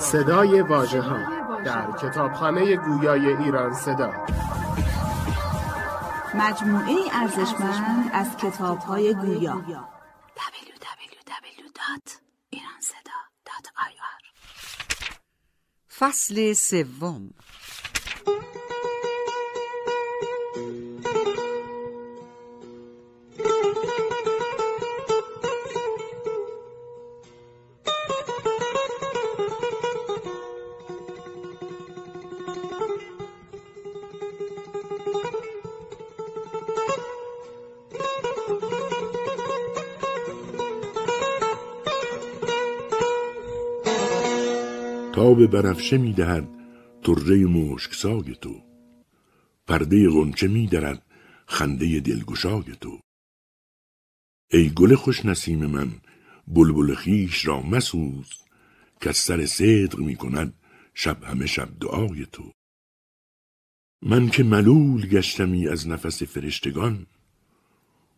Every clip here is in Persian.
صدای واژه‌ها در کتابخانه گویای ایران صدا، مجموعه ارزشمند از کتاب‌های گویا. www.iranseda.ir. فصل سوم. آب بنفشه می دهد طره مشکسای تو، پرده غنچه می درد خنده دلگشای تو. ای گل خوش نسیم من، بلبل خویش را مسوز، که از سر صدق می کند شب همه شب دعای تو. من که ملول گشتمی از نفس فرشتگان،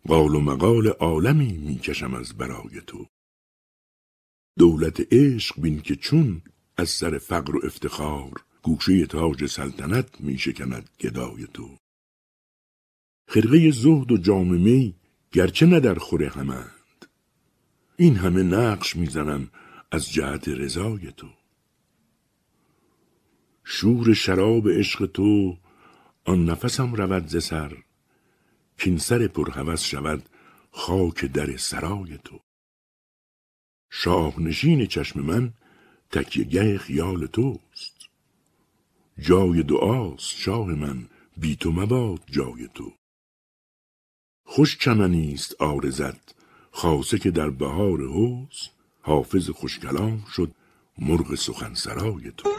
قال و مقال عالمی می کشم از برای تو. دولت عشق بین که چون از سر فقر و افتخار، گوشه تاج سلطنت می شکند گدای تو. خرقه زهد و جام می گرچه نه در خور همند، این همه نقش می زنم از جهت رضای تو. شور شراب عشق تو آن نفسم رود ز سر، کین سر پرهوس شود خاک در سرای تو. شاه نشین چشم من تکیه‌گه خیال توست، جای دعاست شاه من بی تو مباد جای تو. خوش چمنیست عارضت خاصه که در بهار حسن، حافظ خوش کلام شد مرغ سخن سرای تو.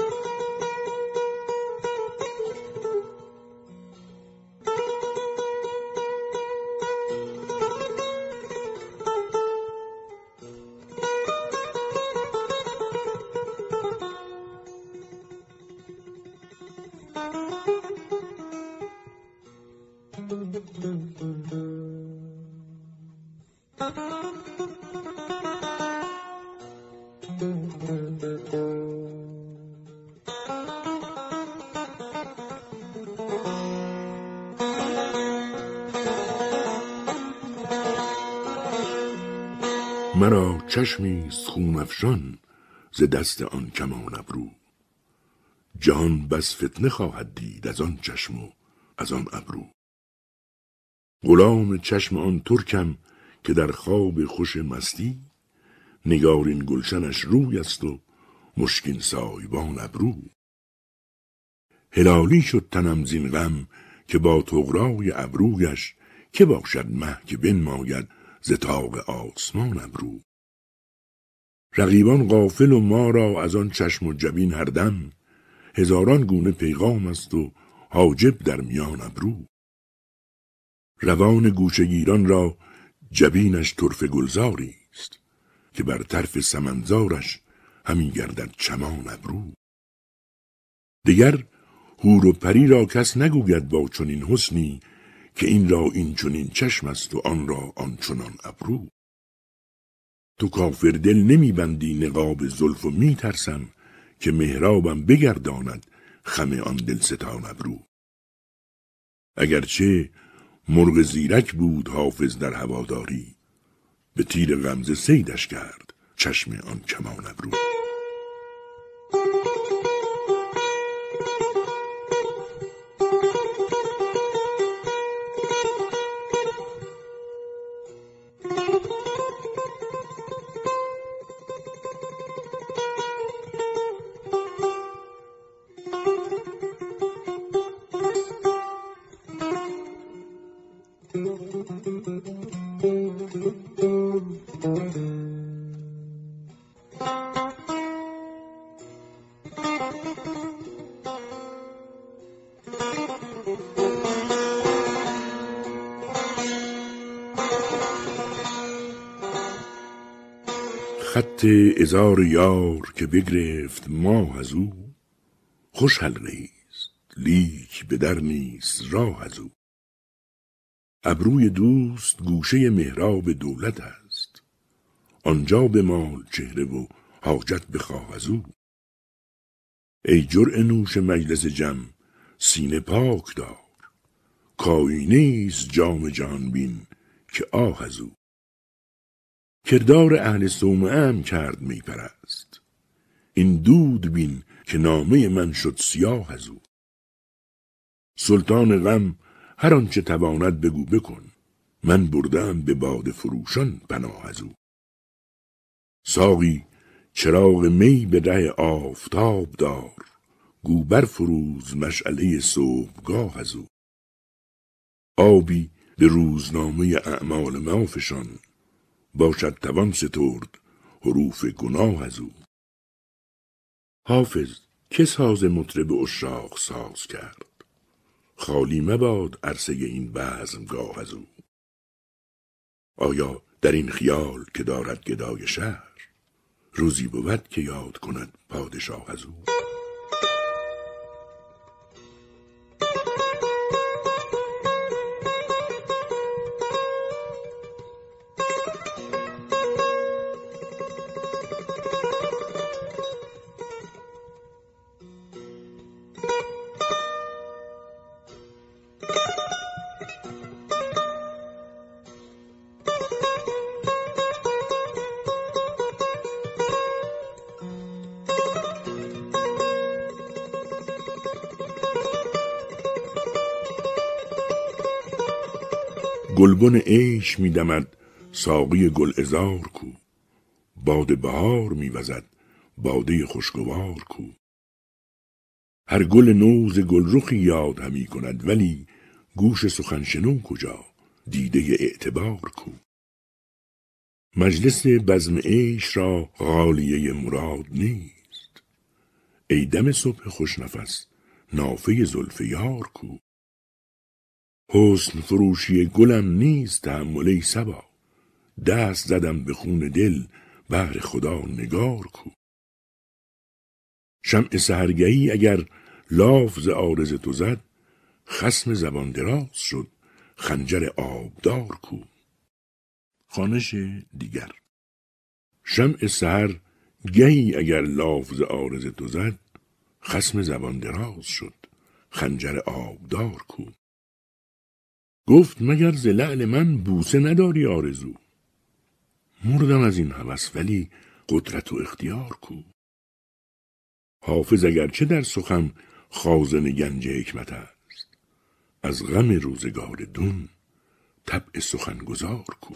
مرا چشمیست خون افشان ز دست آن کمان ابرو، جهان بس فتنه خواهد دید از آن چشم و از آن ابرو. غلام چشم آن ترکم که در خواب خوش مستی، نگارین گلشنش روی است و مشکین سایبان ابرو. هلالی شد تنم زین غم که با طغرای ابرویش، که باشد مه که بنماید ز طاق آسمان ابرو. رقیبان غافل و ما را از آن چشم و جبین هر دم، هزاران گونه پیغام است و حاجب در میان ابرو. روان گوشگیران را جبینش طرف گلزاری است، که بر طرف سمنزارش همین گردد چمان ابرو. دیگر هور و پری را کس نگوید با چنین حسنی، که این را این چنین چشم است و آن را آن چنان ابرو. تو کافر دل نمی بندی نقاب زلف و می ترسم، که محرابم بگرداند خم آن دلستان ابرو. اگرچه مرغ زیرک بود حافظ در هواداری، به تیر غمزه صیدش کرد چشم آن کمان ابرو. خط ازار یار که بگرفت ماه از او، خوش حلقه‌ای است لیک به در نیست راه از او. ابروی دوست گوشه محراب دولت است، آنجا به مال چهره و حاجت بخواه از او. ای جرعه نوش مجلس جم سینه پاک دار، کاینه ایست جام جهان بین که آه از او. کردار اهل صومعه کرد می پرست، این دود بین که نامه من شد سیاه از او. سلطان غم هر آنچه تواند بگو بکن، من بردم به باد فروشان پناه از او. ساقی چراغ می به ره آفتاب دار، گو برفروز مشعله صبحگاه از او. آبی به روزنامه اعمال ما فشان، باشد توان سترد حروف گناه از او. حافظ که ساز مطرب عشاق ساز کرد، خالی مباد عرصه این بزمگاه از او. آیا در این خیال که دارد گدای شهر، روزی بود که یاد کند پادشاه از او. گلبن عیش می دمد ساقی گل ازار کو، باد بهار می وزد باده خوشگوار کو. هر گل نوز گل رخی یاد همی کند، ولی گوش سخنشنو کجا دیده اعتبار کو. مجلس بزم عیش را غالیه مراد نیست، ای دم صبح خوشنفس نافه زلف یار کو. حسن فروشی گلم نیست تحمله صبا، دست زدم به خون دل بهر خدا نگار کو. شمع سحرگهی اگر لاف ز عارض تو زد، خصم زبان دراز شد خنجر آبدار کو. خوانش دیگر. شمع سحرگهی اگر لاف ز عارض تو زد، خصم زبان دراز شد خنجر آبدار کو. گفت مگر ز لعل من بوسه نداری آرزو، مردم از این هوس ولی قدرت و اختیار کو. حافظ اگرچه در سخن خازن گنج حکمت است، از غم روزگار دون طبع سخنگزار کو.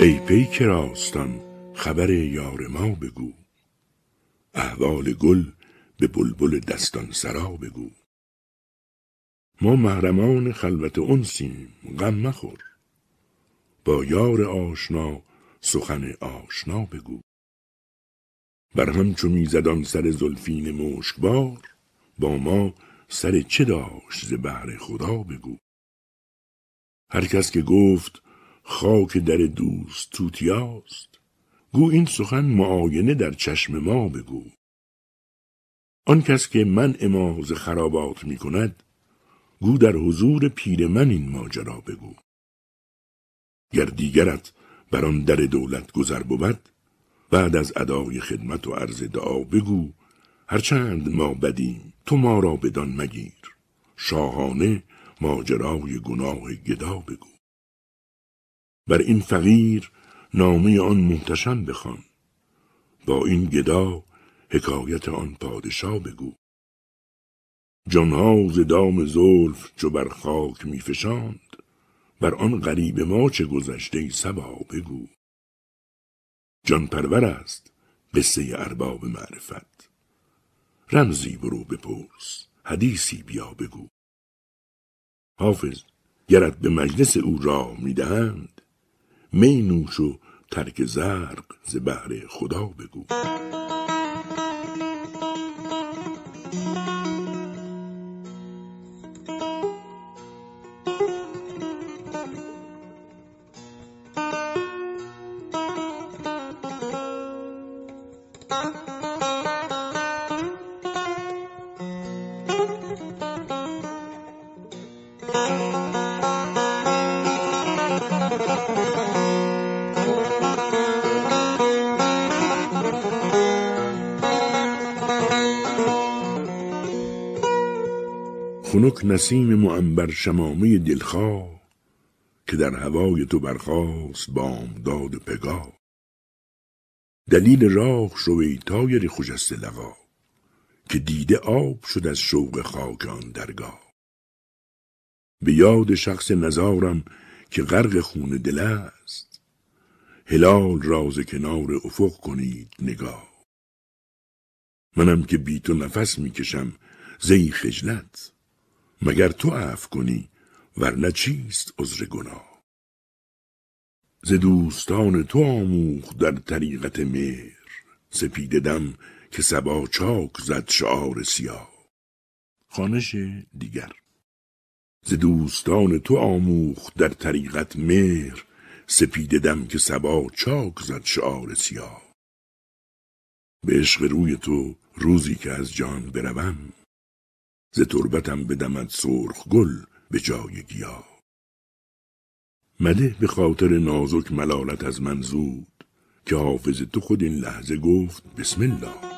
ای پیک راستان خبر یار ما بگو، احوال گل به بلبل دستان سرا بگو. ما محرمان خلوت انسیم غم مخور، با یار آشنا سخن آشنا بگو. بر هم چو میزدان سر زلفین مشکبار، با ما سر چه داشت ز بهر خدا بگو. هر کس که گفت خاک در دوست توتیاست، گو این سخن معاینه در چشم ما بگو. آن کس که منع ما ز خرابات می کند، گو در حضور پیر من این ماجرا بگو. گر دیگرت بر آن در دولت گذر بود، بعد از ادای خدمت و عرض دعا بگو. هرچند ما بدیم تو ما را بدان مگیر، شاهانه ماجرای گناه گدا بگو. بر این فقیر نامی آن محتشم بخوان، با این گدا حکایت آن پادشا بگو. جانها ز دام زلف چو بر خاک می فشاند، بر آن غریب ما چه گذشته صبا بگو. جان پرور است قصه ارباب معرفت. رمزی برو بپرس، حدیثی بیا بگو. حافظ گرت به مجلس او را میدهند، می نوش و ترک زرق ز بهر خدا بگو. خنک نسیم معنبر شمامه دلخواه، که در هوای تو برخاست بامداد پگاه. دلیل راه شوی طایر خجسته لقا، که دیده آب شد از شوق خاک آن درگاه. به یاد شخص نزارم که غرق خون دل است، هلال راز کنار افق کنید نگاه. منم که بی تو نفس میکشم زی خجلت، مگر تو عفو کنی ورنه چیست عذر گناه. ز دوستان تو آموخت در طریقت مهر، سپیده دم که صبا چاک زد شعار سیاه. خوانش دیگر. ز دوستان تو آموخت در طریقت مهر، سپیده دم که صبا چاک زد شعار سیاه. به عشق روی تو روزی که از جان بروم، ز تربتم بدمد سرخ گل به جای گیا. مده به خاطر نازک ملالت از من زود، که حافظ تو خود این لحظه گفت بسم الله.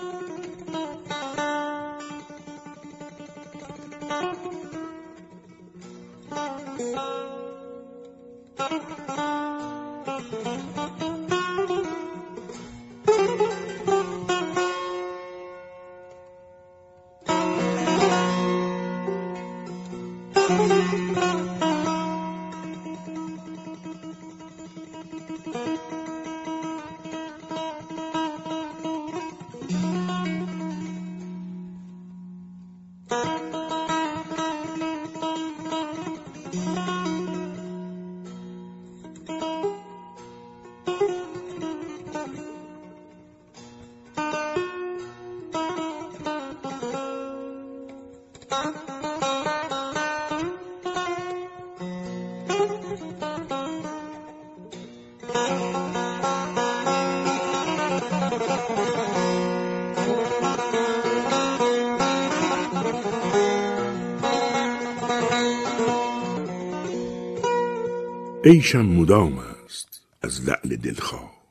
عیشم مدام است از لعل دلخواه،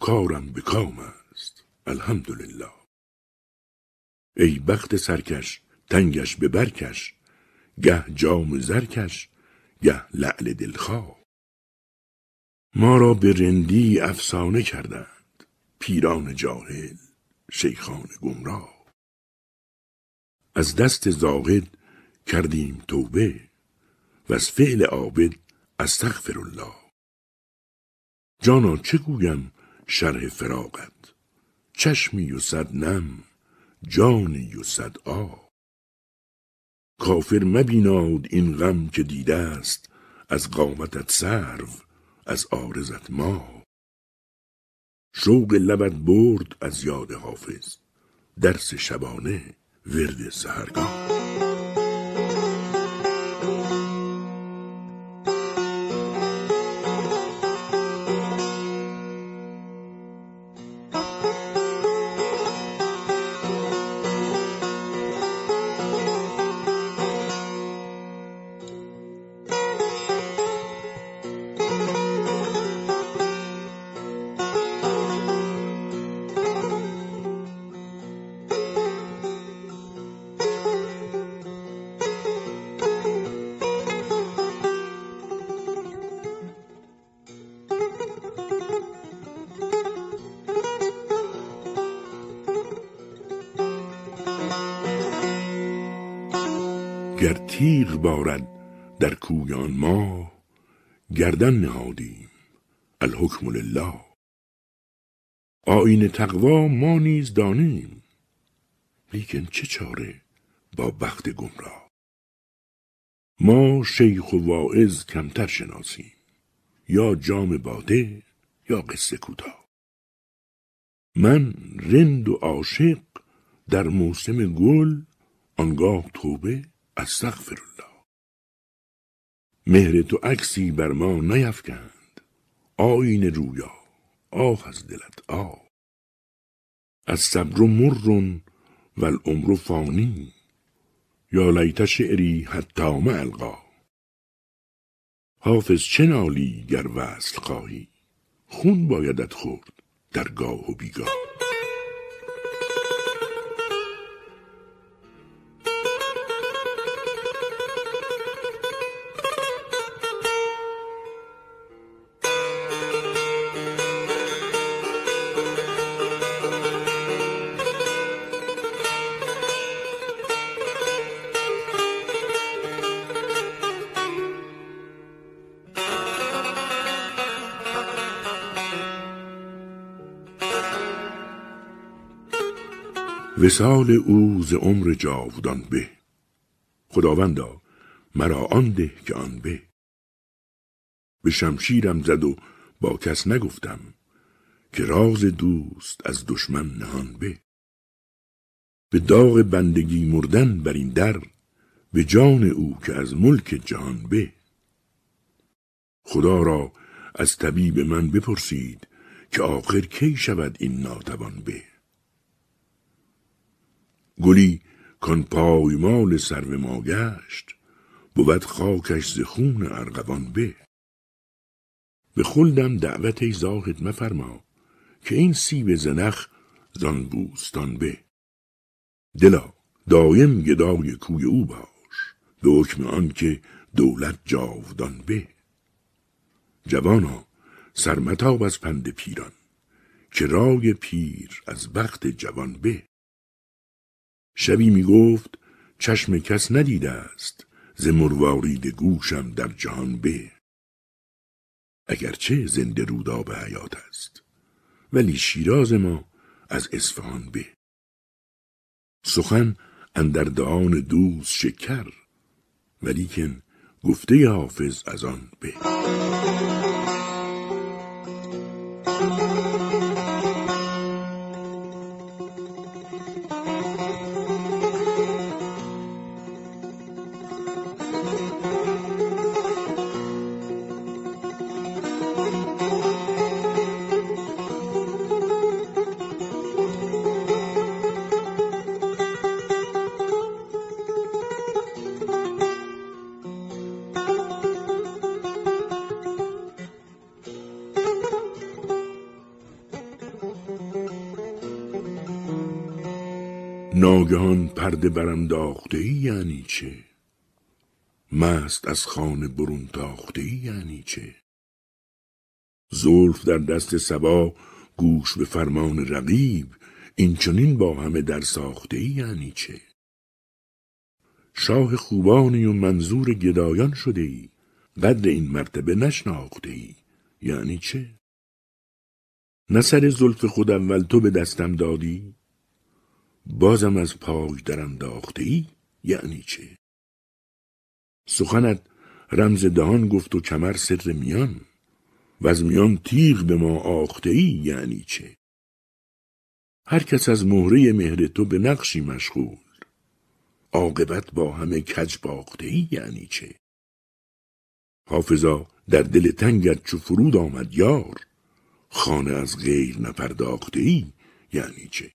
کارم به کام است الحمدلله. ای بخت سرکش تنگش به برکش، گه جام زرکش گه لعل دلخواه. ما را به رندی افسانه کردند پیران جاهل شیخان گمراه. از دست زاهد کردیم توبه، و از فعل عابد استغفر الله. جانا چه گویم شرح فراقت، چشمی و صد نم جانی و صد آه. کافر مبیناد این غم که دیده است، از قامتت سرو از عارضت ما. شوق لبت برد از یاد حافظ، درس شبانه ورد سحرگاه. گر تیغ بارد در کوی آن ما، گردن نهادیم الحکم لله. آیین تقوا ما نیز دانیم، لیکن چه چاره با بخت گمراه. ما شیخ و واعظ کمتر شناسیم، یا جام باده یا قصه کوتاه. من رند و عاشق در موسم گل، آنگاه توبه استغفرالله. مهر تو عکسی بر ما نیفکند، آیین رویا آه از دلت آه. از صبر مرن و العمر فانی، یا لیت شعری حتی ما القا. حافظ چه نالی گر وصل خواهی، خون بایدت خورد در گاه و بیگاه. وصال او ز عمر جاودان به، خداوندا مرا آن ده که آن به. به شمشیرم زد و با کس نگفتم، که راز دوست از دشمن نهان به. به داغ بندگی مردن بر این در، به جان او که از ملک جهان به. خدا را از طبیب من بپرسید، که آخر کی شود این ناتوان به. گلی کان پایمال سرو ما گشت، بود خاکش ز خون ارغوان به. به خلدم دعوت ای زاهد مفرما، که این سیب زنخ زان بوستان به. دلا دایم گدای کوی او باش، به حکم آن که دولت جاودان به. جوانا سرمتاب از پند پیران، که رای پیر از بخت جوان به. شبی می گفت چشم کس ندیده است، ز مروارید گوشم در جهان به. اگرچه زنده روداب حیات است، ولی شیراز ما از اصفهان به. سخن اندر دهان دوست شکر، ولیکن گفته حافظ از آن به. ناگهان پرده برم داخته ای یعنی چه؟ مست از خانه برون تاخته ای یعنی چه؟ زلف در دست صبا گوش به فرمان رقیب، این چنین با همه در ساخته ای یعنی چه؟ شاه خوبانی و منظور گدایان شده ای، قدر این مرتبه نشناخته ای یعنی چه؟ نه سر زلف خود اول تو به دستم دادی، بازم از پای درم داخته ای یعنی چه؟ سخنت رمز دهان گفت و کمر سر میان، و از میان تیغ به ما آخته ای یعنی چه؟ هر کس از مهره مهر تو به نقشی مشغول، عاقبت با همه کج باخته ای یعنی چه؟ حافظا در دل تنگت چو فرود آمد یار، خانه از غیر نپرداخته ای یعنی چه؟